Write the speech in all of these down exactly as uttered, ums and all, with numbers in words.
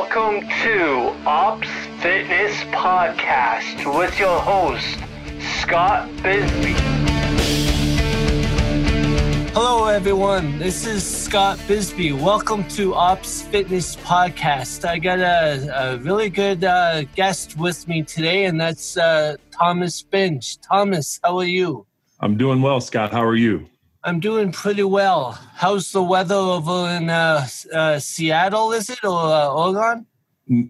Welcome to Ops Fitness Podcast with your host, Scott Bisbee. Hello, everyone. This is Scott Bisbee. Welcome to Ops Fitness Podcast. I got a, a really good uh, guest with me today, and that's uh, Thomas Finch. Thomas, how are you? I'm doing well, Scott. How are you? I'm doing pretty well. How's the weather over in uh, uh, Seattle, is it, or uh, Oregon?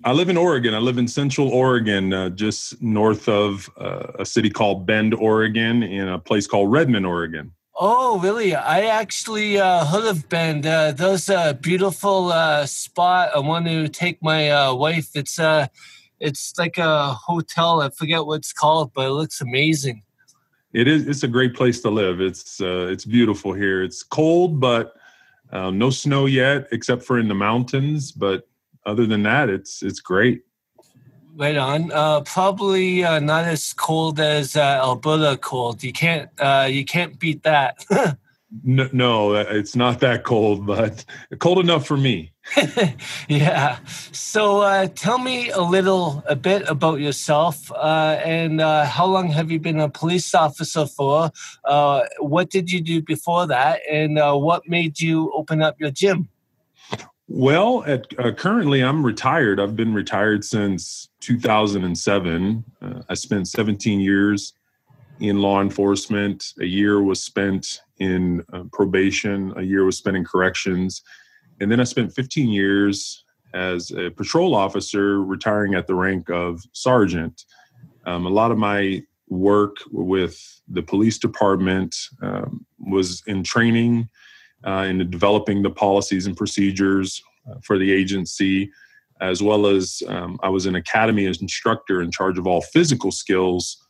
I live in Oregon. I live in central Oregon, uh, just north of uh, a city called Bend, Oregon, in a place called Redmond, Oregon. Oh, really? I actually uh, heard of Bend. Uh, there's a beautiful uh, spot. I want to take my uh, wife. It's, uh, it's like a hotel. I forget what it's called, but it looks amazing. It is. It's a great place to live. It's uh, it's beautiful here. It's cold, but uh, no snow yet, except for in the mountains. But other than that, it's it's great. Right on. Uh, probably uh, not as cold as uh, Alberta cold. You can't uh, you can't beat that. no, no, it's not that cold, but cold enough for me. Yeah. So uh, tell me a little a bit about yourself uh, and uh, how long have you been a police officer for? Uh, what did you do before that? And uh, what made you open up your gym? Well, at, uh, currently I'm retired. I've been retired since two thousand seven. Uh, I spent seventeen years in law enforcement. A year was spent in uh, probation. A year was spent in corrections. And then I spent fifteen years as a patrol officer, retiring at the rank of sergeant. Um, a lot of my work with the police department um, was in training uh, and developing the policies and procedures for the agency, as well as um, I was an academy instructor in charge of all physical skills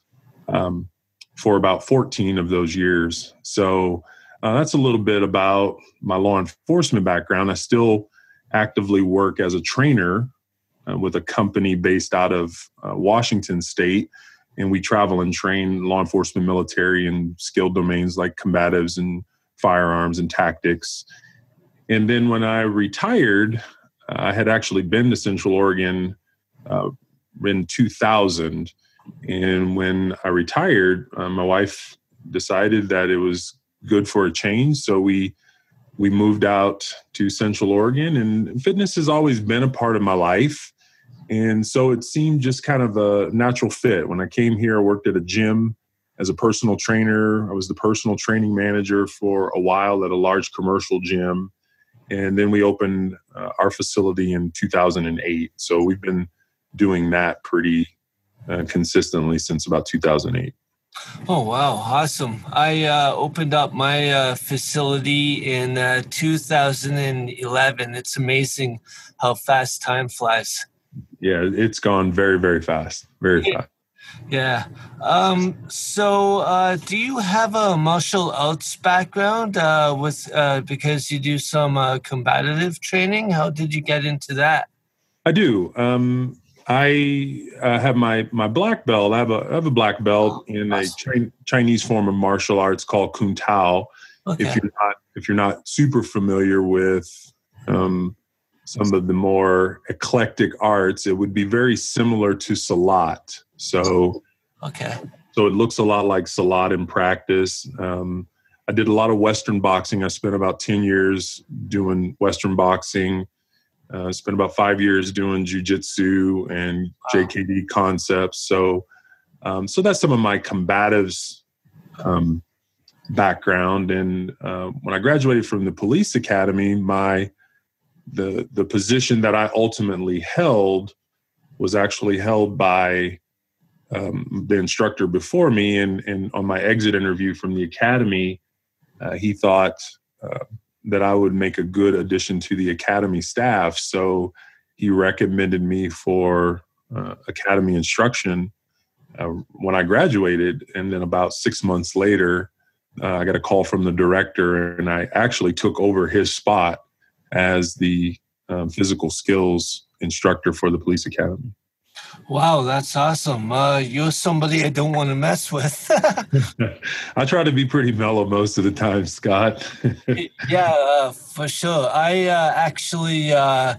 um, for about fourteen of those years. So Uh, that's a little bit about my law enforcement background. I still actively work as a trainer uh, with a company based out of uh, Washington State, and we travel and train law enforcement, military, and skilled domains like combatives and firearms and tactics. And then when I retired, uh, I had actually been to Central Oregon uh, in two thousand. And when I retired, uh, my wife decided that it was good for a change. So we we moved out to Central Oregon, and fitness has always been a part of my life. And so it seemed just kind of a natural fit. When I came here, I worked at a gym as a personal trainer. I was the personal training manager for a while at a large commercial gym. And then we opened uh, our facility in two thousand eight. So we've been doing that pretty uh, consistently since about two thousand eight. Oh, wow. Awesome. I uh, opened up my uh, facility in uh, two thousand eleven. It's amazing how fast time flies. Yeah, it's gone very, very fast. Very fast. Yeah. Um, so uh, do you have a martial arts background uh, with uh, because you do some uh, combative training? How did you get into that? I do. Um I uh, have my, my black belt. I have a I have a black belt in a chi- Chinese form of martial arts called Kun Tao. Okay. If you're not if you're not super familiar with um, some of the more eclectic arts, it would be very similar to Salat. So okay, so it looks a lot like Salat in practice. Um, I did a lot of Western boxing. I spent about ten years doing Western boxing. Uh, spent about five years doing jujitsu and wow. J K D concepts. So, um, so that's some of my combatives um, background. And uh, when I graduated from the police academy, my the the position that I ultimately held was actually held by um, the instructor before me. And and on my exit interview from the academy, uh, he thought Uh, that I would make a good addition to the academy staff. So he recommended me for uh, academy instruction uh, when I graduated. And then about six months later, uh, I got a call from the director, and I actually took over his spot as the um, physical skills instructor for the police academy. Wow, that's awesome. Uh, you're somebody I don't want to mess with. I try to be pretty mellow most of the time, Scott. Yeah, uh, for sure. I uh, actually uh,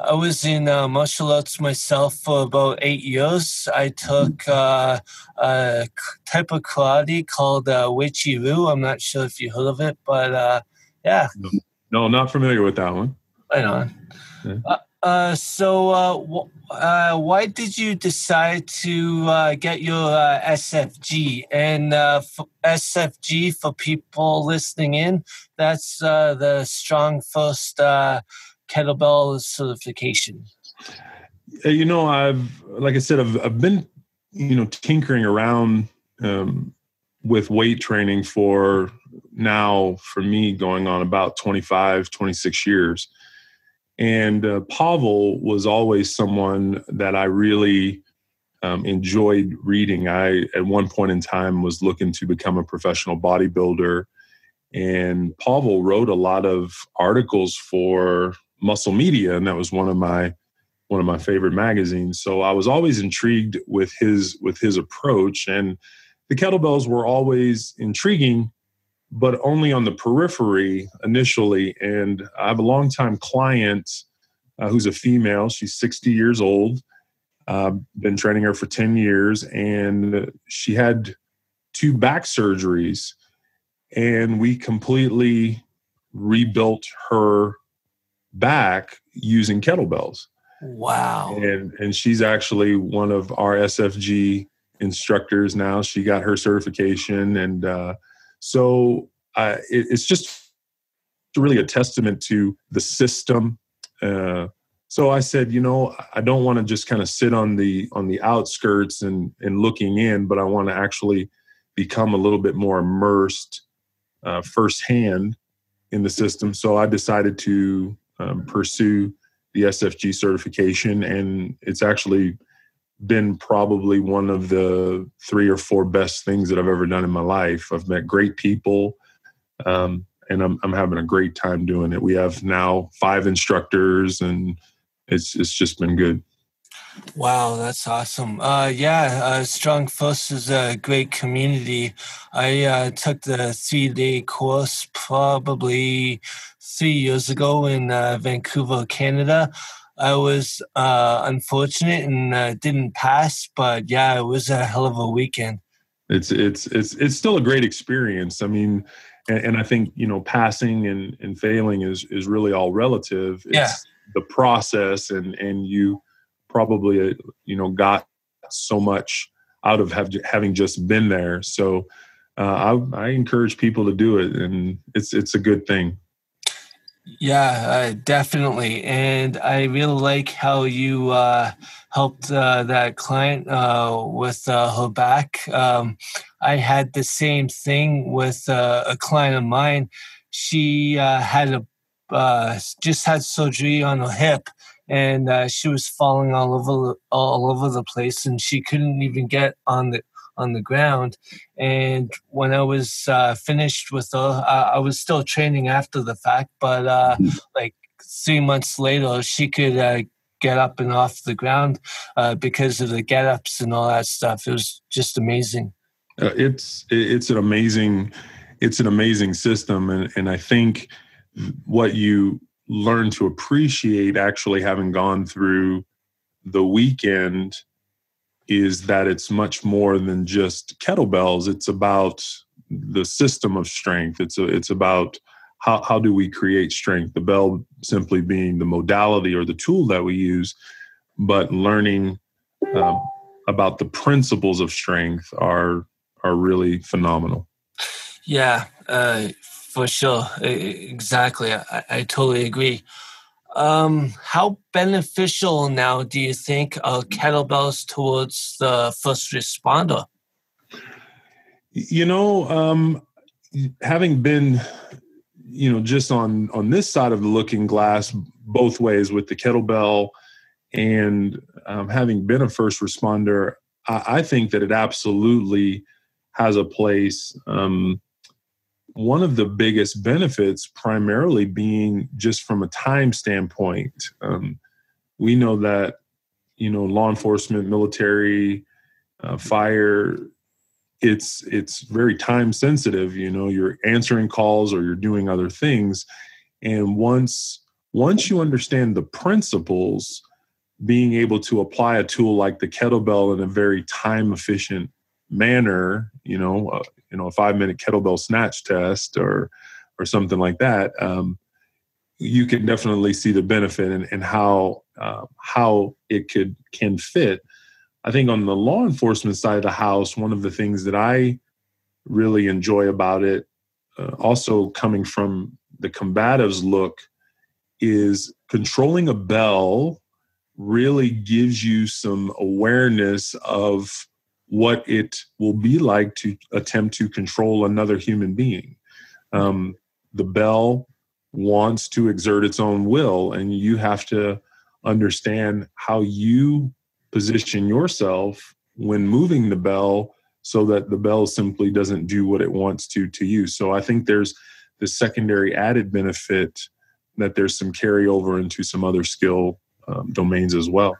I was in uh, martial arts myself for about eight years. I took uh, a type of karate called uh, Weechiru. I'm not sure if you heard of it, but uh, yeah. No, no, not familiar with that one. Right on. Yeah. Uh, uh, so uh, w- uh, why did you decide to uh, get your uh, S F G? And uh, f- S F G, for people listening in, that's uh, the Strong First uh kettlebell certification? You know, I've, like I said, I've, I've been, you know, tinkering around um, with weight training for now, for me, going on about twenty-five, twenty-six years. And uh, Pavel was always someone that I really um, enjoyed reading. I, at one point in time, was looking to become a professional bodybuilder. And Pavel wrote a lot of articles for Muscle Media, and that was one of my one of my favorite magazines. So I was always intrigued with his with his approach, and the kettlebells were always intriguing, but only on the periphery initially. And I have a longtime client uh, who's a female. She's sixty years old. Uh, been training her for ten years, and she had two back surgeries. And we completely rebuilt her back using kettlebells. Wow. And and she's actually one of our S F G instructors now. She got her certification. And uh, so uh, it, it's just really a testament to the system. Uh, so I said, you know, I don't want to just kind of sit on the on the outskirts and, and looking in, but I want to actually become a little bit more immersed Uh, firsthand in the system. So I decided to um, pursue the S F G certification, and it's actually been probably one of the three or four best things that I've ever done in my life. I've met great people, um, and I'm, I'm having a great time doing it. We have now five instructors, and it's it's just been good. Wow, that's awesome. Uh, yeah, uh, Strong First is a great community. I uh, took the three-day course probably three years ago in uh, Vancouver, Canada. I was uh, unfortunate and uh, didn't pass, but yeah, it was a hell of a weekend. It's it's it's it's still a great experience. I mean, and, and I think, you know, passing and, and failing is, is really all relative. It's yeah. the process, and, and you probably, you know, got so much out of have, having just been there. So uh, I, I encourage people to do it, and it's it's a good thing. Yeah, uh, definitely. And I really like how you uh, helped uh, that client uh, with uh, her back. Um, I had the same thing with uh, a client of mine. She uh, had a uh, just had surgery on her hip. And uh, she was falling all over all over the place, and she couldn't even get on the on the ground. And when I was uh, finished with her, uh, I was still training after the fact. But uh, like three months later, she could uh, get up and off the ground uh, because of the get-ups and all that stuff. It was just amazing. Uh, it's it's an amazing it's an amazing system, and and I think what you learn to appreciate, actually having gone through the weekend, is that it's much more than just kettlebells. It's about the system of strength. It's a, it's about how, how do we create strength? The bell simply being the modality or the tool that we use, but learning um, about the principles of strength are are really phenomenal. Yeah. Uh For sure. Exactly. I, I totally agree. Um, how beneficial now do you think are kettlebells towards the first responder? You know, um, having been, you know, just on, on this side of the looking glass both ways with the kettlebell, and um, having been a first responder, I, I think that it absolutely has a place. Um, One of the biggest benefits primarily being just from a time standpoint. Um, we know that, you know, law enforcement, military, uh, fire, it's it's very time sensitive. You know, you're answering calls or you're doing other things. And once once you understand the principles, being able to apply a tool like the kettlebell in a very time efficient manner, you know, uh, you know, a five minute kettlebell snatch test or, or something like that, um, you can definitely see the benefit and, and how, uh, how it could, can fit. I think on the law enforcement side of the house, one of the things that I really enjoy about it, uh, also coming from the combatives look, is controlling a bell really gives you some awareness of what it will be like to attempt to control another human being. Um, the bell wants to exert its own will, and you have to understand how you position yourself when moving the bell so that the bell simply doesn't do what it wants to to you. So I think there's the secondary added benefit that there's some carryover into some other skill um, domains as well.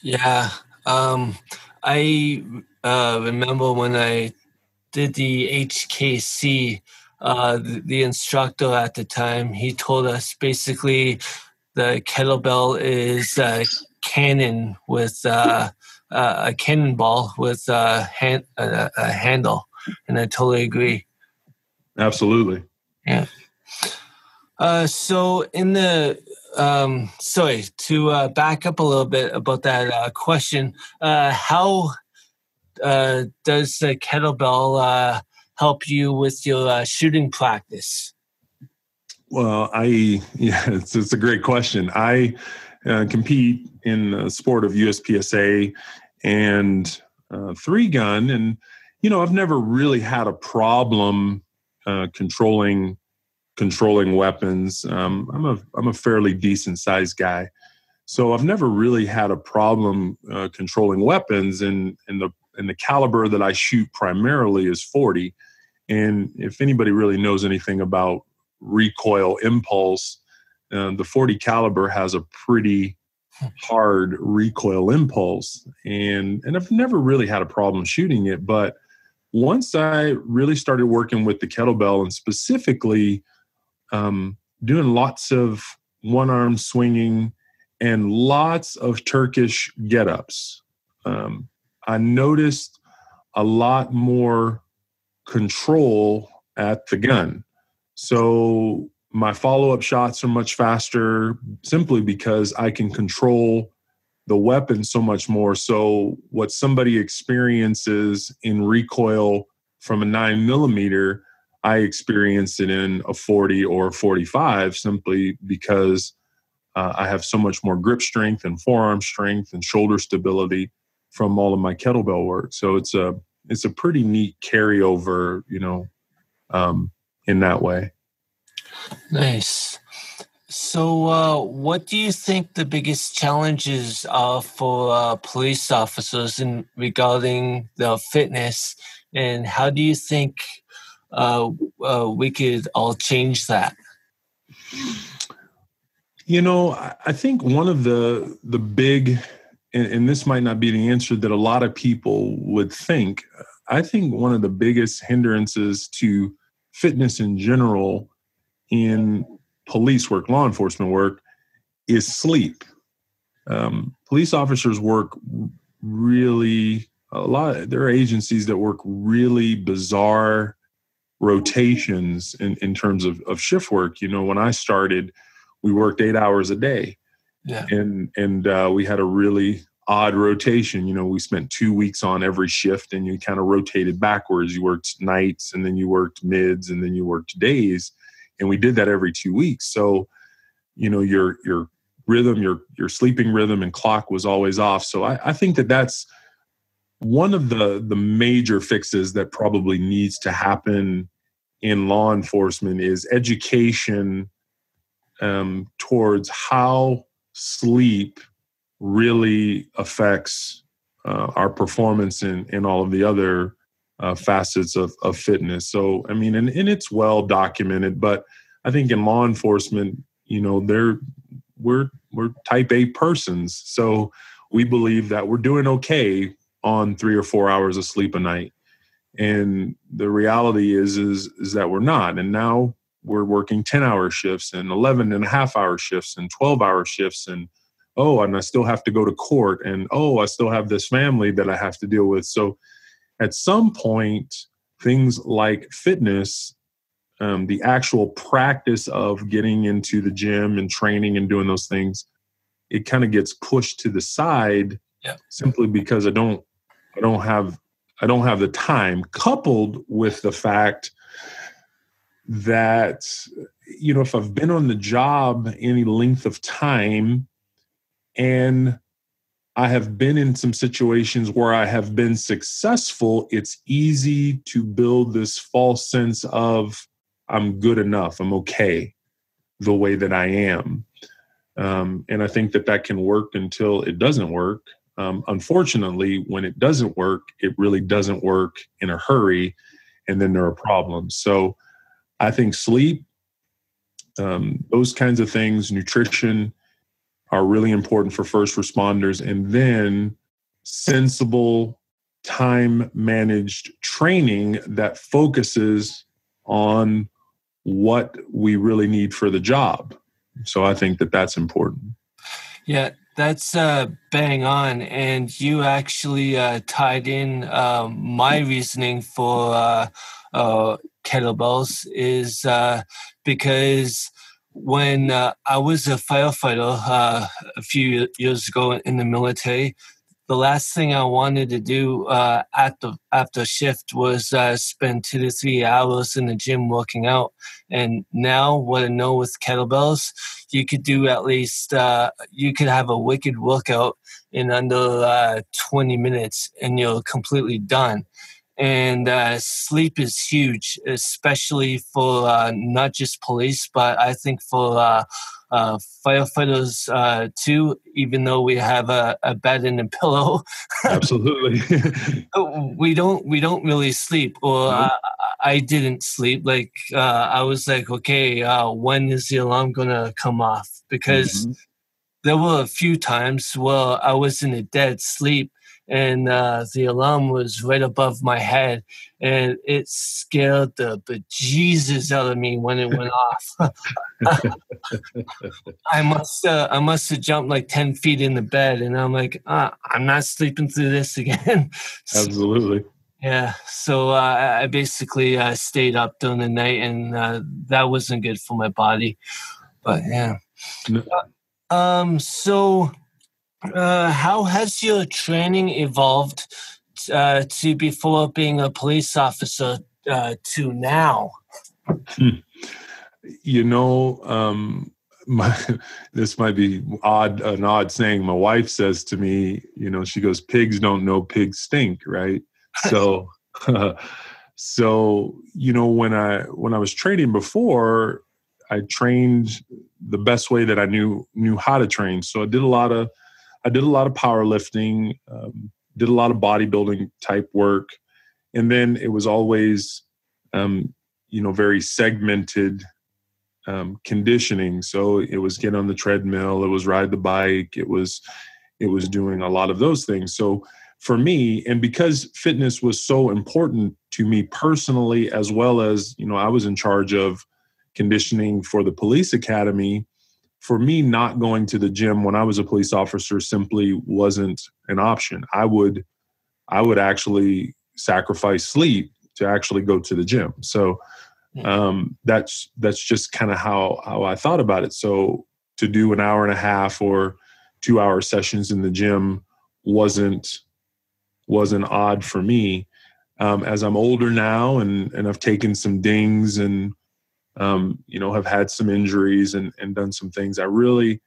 Yeah. Um, I uh, remember when I did the H K C, uh, the, the instructor at the time, he told us basically the kettlebell is a cannon with uh, a cannonball with a, hand, a, a handle. And I totally agree. Absolutely. Yeah. Uh, so in the, um, sorry, to uh, back up a little bit about that uh, question, uh, how uh, does the kettlebell uh, help you with your uh, shooting practice? Well, I, yeah, it's, it's a great question. I uh, compete in the sport of U S P S A and uh, three gun. And, you know, I've never really had a problem uh, controlling controlling weapons. Um, I'm a, I'm a fairly decent sized guy. So I've never really had a problem uh, controlling weapons, and, and the, and the caliber that I shoot primarily is forty. And if anybody really knows anything about recoil impulse, uh, the forty caliber has a pretty hard recoil impulse. And, and I've never really had a problem shooting it. But once I really started working with the kettlebell, and specifically Um, doing lots of one-arm swinging and lots of Turkish get-ups. Um, I noticed a lot more control at the gun. So my follow-up shots are much faster simply because I can control the weapon so much more. So what somebody experiences in recoil from a nine millimeter, I experience it in a forty or a forty-five simply because uh, I have so much more grip strength and forearm strength and shoulder stability from all of my kettlebell work. So it's a it's a pretty neat carryover, you know, um, in that way. Nice. So uh, what do you think the biggest challenges are for uh, police officers in regarding their fitness, and how do you think Uh, uh, we could all change that? You know, I think one of the the big, and, and this might not be the answer that a lot of people would think, I think one of the biggest hindrances to fitness in general in police work, law enforcement work, is sleep. Um, police officers work really, a lot of, there are agencies that work really bizarre rotations in, in terms of, of shift work. You know, when I started, we worked eight hours a day. Yeah. And, and uh, we had a really odd rotation. You know, we spent two weeks on every shift, and you kind of rotated backwards. You worked nights, and then you worked mids, and then you worked days. And we did that every two weeks. So, you know, your, your rhythm, your, your sleeping rhythm and clock was always off. So I, I think that that's one of the, the major fixes that probably needs to happen in law enforcement is education um, towards how sleep really affects uh, our performance in, in all of the other uh, facets of, of fitness. So, I mean, and, and it's well documented, but I think in law enforcement, you know, they're, we're, we're type A persons. So we believe that we're doing okay on three or four hours of sleep a night. And the reality is, is, is that we're not. And now we're working ten hour shifts and eleven and a half hour shifts and twelve hour shifts. And, oh, and I still have to go to court. And, oh, I still have this family that I have to deal with. So at some point, things like fitness, um, the actual practice of getting into the gym and training and doing those things, it kind of gets pushed to the side. Yeah. Simply because I don't, I don't have, I don't have the time, coupled with the fact that, you know, if I've been on the job any length of time and I have been in some situations where I have been successful, it's easy to build this false sense of I'm good enough, I'm okay the way that I am. Um, and I think that that can work until it doesn't work. Um, unfortunately, when it doesn't work, it really doesn't work in a hurry, and then there are problems. So I think sleep, um, those kinds of things, nutrition are really important for first responders. And then sensible, time-managed training that focuses on what we really need for the job. So I think that that's important. Yeah, that's uh, bang on. And you actually uh, tied in uh, my reasoning for uh, uh, kettlebells is uh, because when uh, I was a firefighter uh, a few years ago in the military, the last thing I wanted to do uh, after, after shift was uh, spend two to three hours in the gym working out. And now what I know with kettlebells, you could do at least, uh, you could have a wicked workout in under uh, twenty minutes and you're completely done. And uh, sleep is huge, especially for uh, not just police, but I think for uh, uh, firefighters uh, too, even though we have a, a bed and a pillow. Absolutely. we don't we don't really sleep, or mm-hmm. I, I didn't sleep. Like uh, I was like, okay, uh, when is the alarm going to come off? Because mm-hmm. there were a few times where I was in a dead sleep, and uh, the alarm was right above my head, and it scared the bejesus out of me when it went off. I must uh, I must have jumped like ten feet in the bed, and I'm like, ah, I'm not sleeping through this again. so, Absolutely. Yeah, so uh, I basically uh, stayed up during the night, and uh, that wasn't good for my body. But, yeah. No. Uh, um. So... Uh, how has your training evolved uh, to before being a police officer uh, to now? Hmm. You know, um, my, this might be odd, an odd saying. My wife says to me, you know, she goes, pigs don't know pigs stink, right? So, uh, so you know, when I when I was training before, I trained the best way that I knew knew how to train. So I did a lot of I did a lot of powerlifting, um, did a lot of bodybuilding type work. And then it was always, um, you know, very segmented um, conditioning. So it was get on the treadmill, it was ride the bike, it was, it was doing a lot of those things. So for me, and because fitness was so important to me personally, as well as, you know, I was in charge of conditioning for the police academy, for me, not going to the gym when I was a police officer simply wasn't an option. I would, I would actually sacrifice sleep to actually go to the gym. So um, that's that's just kind of how how I thought about it. So to do an hour and a half or two hour sessions in the gym wasn't wasn't odd for me. Um, as I'm older now, and and I've taken some dings and. Um, you know, have had some injuries and, and done some things. I really,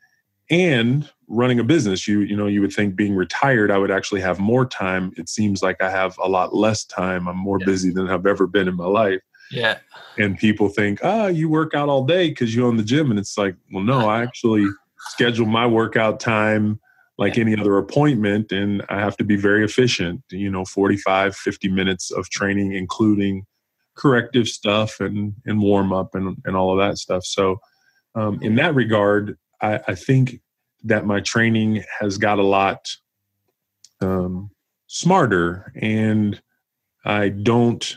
and running a business, you you know, you would think being retired, I would actually have more time. It seems like I have a lot less time. I'm more yeah. busy than I've ever been in my life. Yeah. And people think, oh, you work out all day because you own the gym. And it's like, well, no, I actually schedule my workout time like yeah. any other appointment. And I have to be very efficient, you know, forty-five, fifty minutes of training, including corrective stuff and, and warm up and, and all of that stuff. So um, in that regard, I, I think that my training has got a lot um, smarter, and I don't,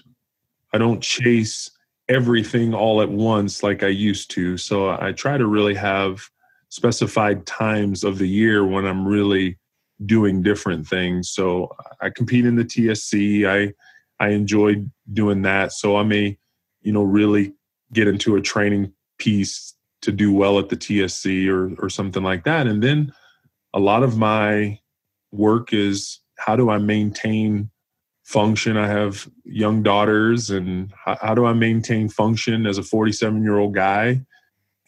I don't chase everything all at once like I used to. So I try to really have specified times of the year when I'm really doing different things. So I compete in the T S C. I I enjoy doing that. So I may, you know, really get into a training piece to do well at the T S C or or something like that. And then a lot of my work is how do I maintain function? I have young daughters, and how, how do I maintain function as a forty-seven-year-old guy?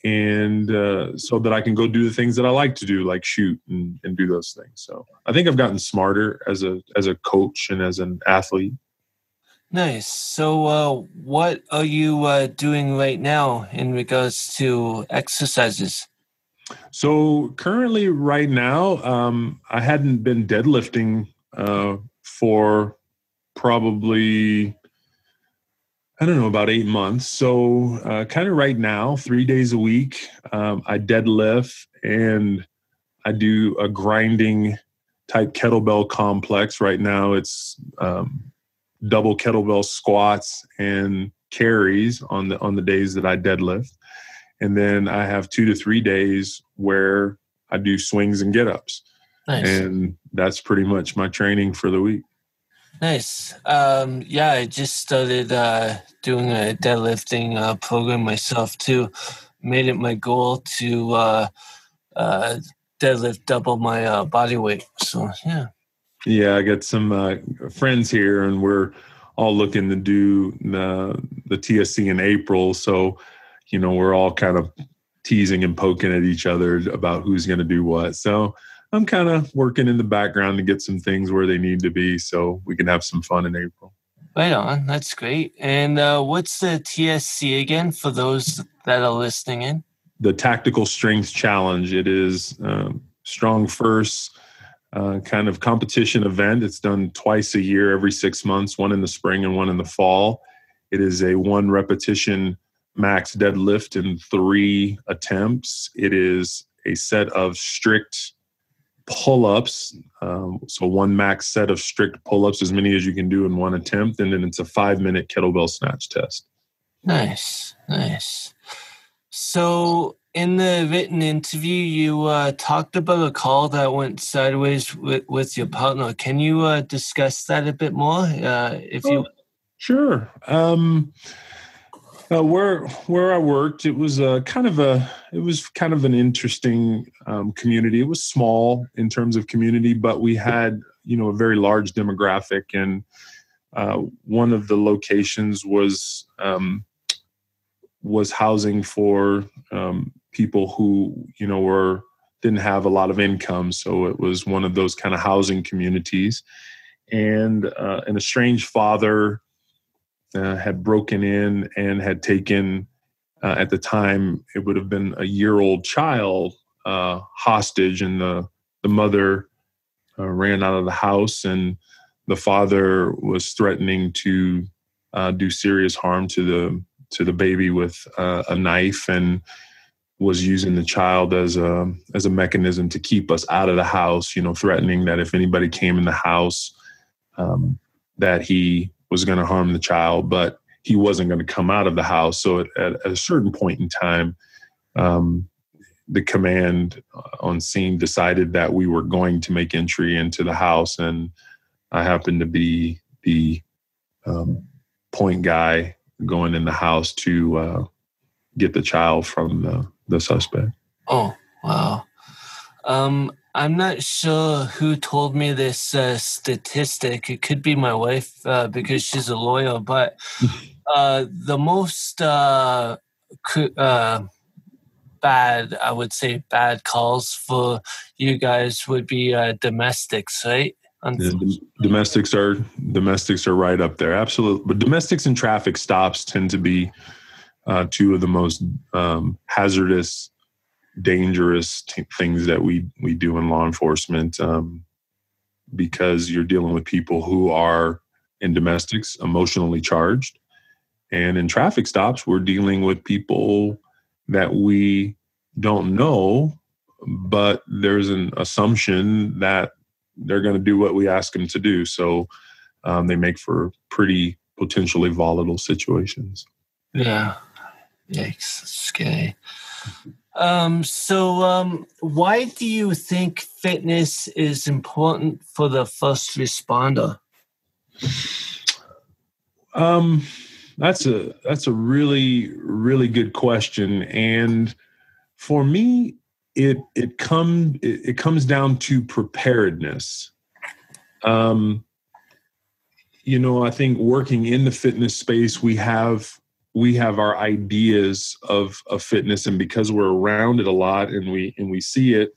And uh, so that I can go do the things that I like to do, like shoot and, and do those things. So I think I've gotten smarter as a as a coach and as an athlete. Nice. So uh, what are you uh, doing right now in regards to exercises? So currently right now, um, I hadn't been deadlifting uh, for probably, I don't know, about eight months. So uh, kind of right now, three days a week, um, I deadlift and I do a grinding type kettlebell complex. Right now it's um, double kettlebell squats and carries on the on the days that I deadlift. And then I have two to three days where I do swings and get-ups. Nice. And that's pretty much my training for the week. Nice. Um, yeah, I just started uh, doing a deadlifting uh, program myself too. Made it my goal to uh, uh, deadlift double my uh, body weight. So, yeah. Yeah, I got some uh, friends here, and we're all looking to do the, the T S C in April. So, you know, we're all kind of teasing and poking at each other about who's going to do what. So I'm kind of working in the background to get some things where they need to be so we can have some fun in April. Right on. That's great. And uh, what's the T S C again for those that are listening in? The Tactical Strength Challenge. It is um, Strong First uh, kind of competition event. It's done twice a year, every six months, one in the spring and one in the fall. It is a one repetition max deadlift in three attempts. It is a set of strict pull-ups. Um, so one max set of strict pull-ups, as many as you can do in one attempt. And then it's a five-minute kettlebell snatch test. Nice, nice. So in the written interview, you uh, talked about a call that went sideways with, with your partner. Can you uh, discuss that a bit more? Uh, if oh, you Sure. Um Uh, where where I worked, it was a kind of a it was kind of an interesting um, community. It was small in terms of community, but we had, you know, a very large demographic. And uh, one of the locations was um, was housing for um, people who, you know, were didn't have a lot of income. So it was one of those kind of housing communities. And uh, an estranged father Uh, had broken in and had taken, uh, at the time, it would have been a year-old child uh, hostage, and the, the mother uh, ran out of the house, and the father was threatening to uh, do serious harm to the to the baby with uh, a knife, and was using the child as a as a mechanism to keep us out of the house, you know, threatening that if anybody came in the house, um, that he was going to harm the child, but he wasn't going to come out of the house. So at, at a certain point in time, um, the command on scene decided that we were going to make entry into the house. And I happened to be the um, point guy going in the house to uh, get the child from the, the suspect. Oh, wow. Um, I'm not sure who told me this uh, statistic. It could be my wife uh, because she's a lawyer, but uh, the most uh, uh, bad, I would say, bad calls for you guys would be uh, domestics, right? Yeah, domestics are domestics are right up there. Absolutely. But domestics and traffic stops tend to be uh, two of the most um, hazardous dangerous t- things that we, we do in law enforcement um, because you're dealing with people who are, in domestics, emotionally charged. And in traffic stops, we're dealing with people that we don't know, but there's an assumption that they're going to do what we ask them to do. So um, they make for pretty potentially volatile situations. Yeah. Yikes. It's scary. Um, so um, why do you think fitness is important for the first responder? Um, that's a that's a really, really good question. And for me, it it comes it, it comes down to preparedness. Um, you know, I think working in the fitness space, we have we have our ideas of, of fitness, and because we're around it a lot and we and we see it,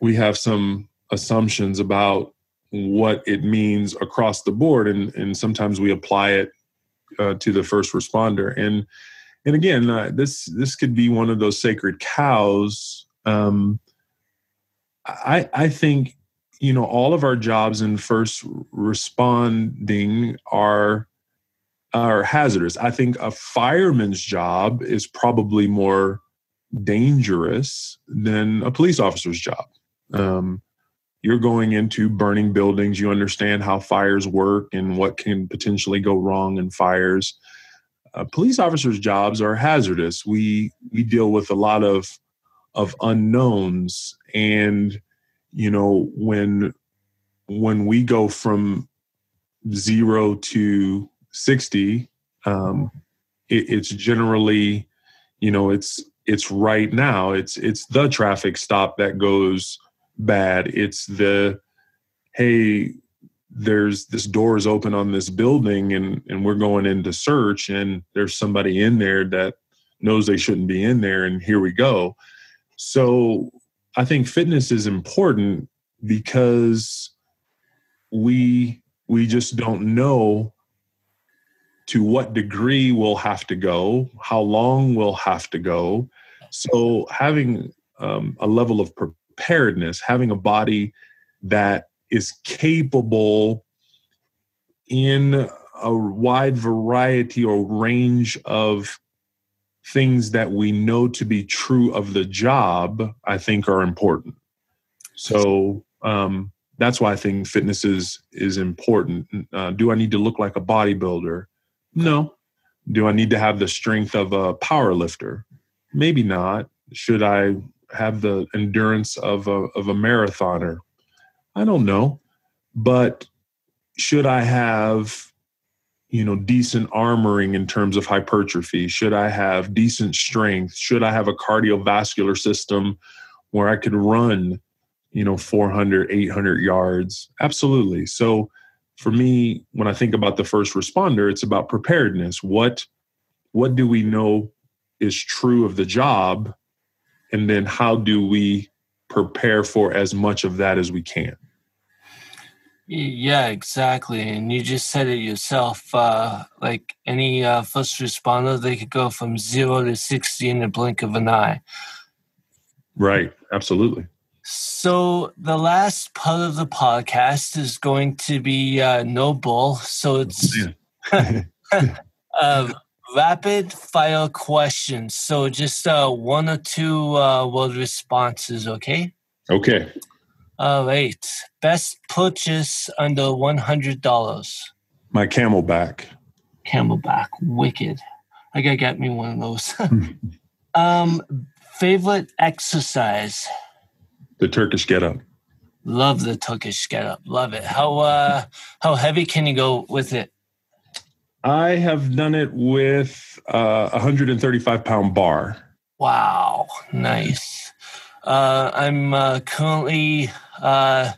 we have some assumptions about what it means across the board, and, and sometimes we apply it uh, to the first responder. And and again, uh, this this could be one of those sacred cows. Um, I I think you know all of our jobs in first responding are. are hazardous. I think a fireman's job is probably more dangerous than a police officer's job. Um, you're going into burning buildings. You understand how fires work and what can potentially go wrong in fires. Uh, police officers' jobs are hazardous. We we deal with a lot of of unknowns, and you know when when we go from zero to sixty, um, it, it's generally, you know, it's it's right now. It's it's the traffic stop that goes bad. It's the hey, there's this door is open on this building, and and we're going into search, and there's somebody in there that knows they shouldn't be in there, and here we go. So I think fitness is important because we we just don't know to what degree we'll have to go, how long we'll have to go. So having um, a level of preparedness, having a body that is capable in a wide variety or range of things that we know to be true of the job, I think are important. So um, that's why I think fitness is, is important. Uh, do I need to look like a bodybuilder? No. Do I need to have the strength of a power lifter? Maybe not. Should I have the endurance of a, of a marathoner? I don't know. But should I have, you know, decent armoring in terms of hypertrophy? Should I have decent strength? Should I have a cardiovascular system where I could run, you know, four hundred, eight hundred yards? Absolutely. So for me, when I think about the first responder, it's about preparedness. What, what do we know is true of the job? And then how do we prepare for as much of that as we can? Yeah, exactly. And you just said it yourself. Uh, like any uh, first responder, they could go from zero to sixty in the blink of an eye. Right. Absolutely. So the last part of the podcast is going to be uh, no bull. So it's uh, rapid fire questions. So just uh, one or two uh, word responses, okay? Okay. All right. Best purchase under one hundred dollars? My Camelback. Camelback. Wicked. I got to get me one of those. um, favorite exercise? The Turkish get-up. Love the Turkish get-up. Love it. How uh, how heavy can you go with it? I have done it with uh, a one hundred thirty-five pound bar. Wow. Nice. Uh, I'm uh, currently uh,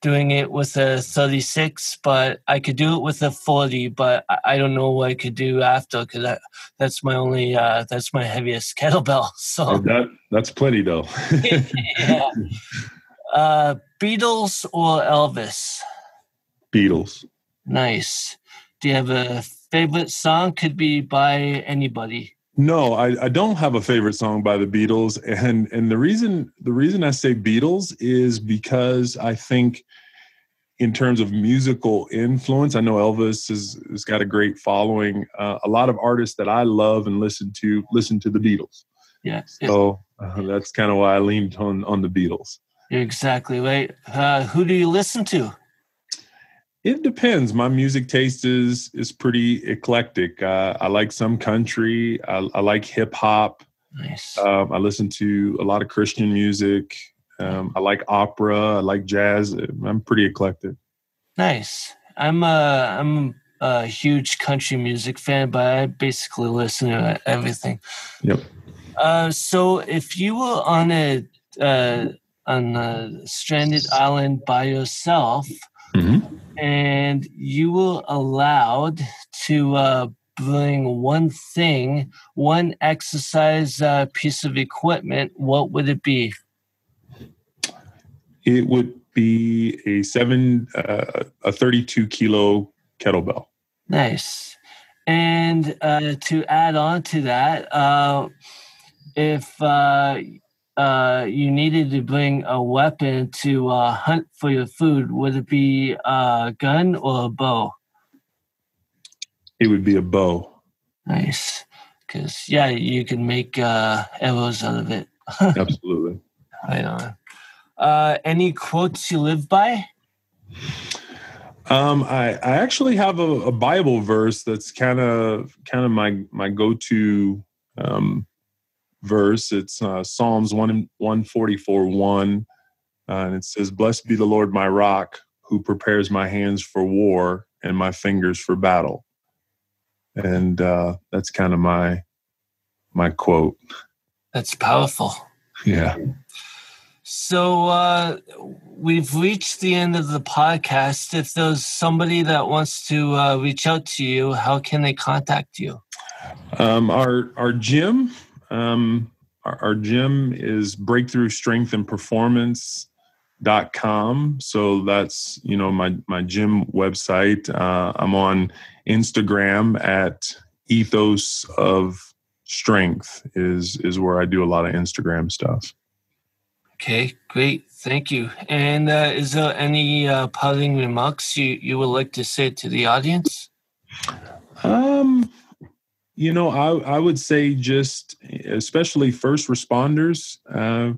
doing it with a thirty-six, but I could do it with a forty, but I, I don't know what I could do after because that, that's my only, uh, that's my heaviest kettlebell. So that, that's plenty though. Yeah. Uh, Beatles or Elvis? Beatles. Nice. Do you have a favorite song? Could be by anybody. No, I, I don't have a favorite song by the Beatles, and and the reason the reason I say Beatles is because I think in terms of musical influence, I know Elvis has, has got a great following. Uh, a lot of artists that I love and listen to listen to the Beatles. Yeah, so uh, that's kind of why I leaned on on the Beatles. You're exactly right. Uh, who do you listen to? It depends. My music taste is is pretty eclectic. Uh, I like some country. I, I like hip hop. Nice. Um, I listen to a lot of Christian music. Um, I like opera. I like jazz. I'm pretty eclectic. Nice. I'm a, I'm a huge country music fan, but I basically listen to everything. Yep. Uh, so if you were on a uh, on a stranded island by yourself, mm-hmm. and you were allowed to uh, bring one thing, one exercise uh, piece of equipment, what would it be? It would be a seven, uh, a thirty-two kilo kettlebell. Nice. And uh, to add on to that, uh, if uh, uh, you needed to bring a weapon to uh, hunt for your food, would it be a gun or a bow? It would be a bow. Nice. Because, yeah, you can make uh, arrows out of it. Absolutely. Right on. Uh, any quotes you live by? Um, I, I actually have a, a Bible verse that's kind of kind of my my go-to um, verse. It's uh, Psalms one forty-four one, uh, and it says, "Blessed be the Lord my rock, who prepares my hands for war and my fingers for battle." And uh, that's kind of my my quote. That's powerful. Yeah. So uh, we've reached the end of the podcast. If there's somebody that wants to uh, reach out to you, how can they contact you? Um, our our gym, um, our, our gym is breakthrough strength and performance dot com. So that's, you know, my my gym website. Uh, I'm on Instagram at EthosOfStrength is is where I do a lot of Instagram stuff. Okay, great. Thank you. And uh, is there any uh, parting remarks you, you would like to say to the audience? Um, you know, I, I would say just, especially first responders, uh,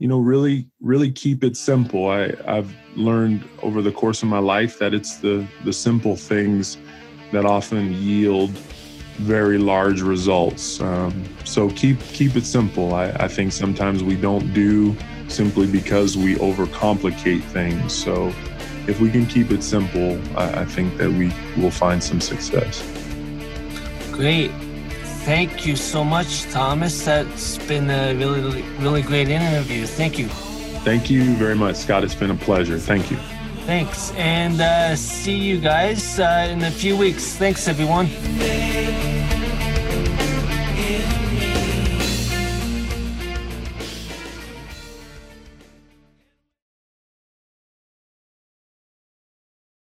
you know, really, really keep it simple. I, I've learned over the course of my life that it's the, the simple things that often yield very large results. Um, so keep keep it simple. I, I think sometimes we don't do simply because we overcomplicate things. So if we can keep it simple, I, I think that we will find some success. Great. Thank you so much, Thomas. That's been a really, really great interview. Thank you. Thank you very much, Scott. It's been a pleasure. Thank you. Thanks. And uh, see you guys uh, in a few weeks. Thanks, everyone.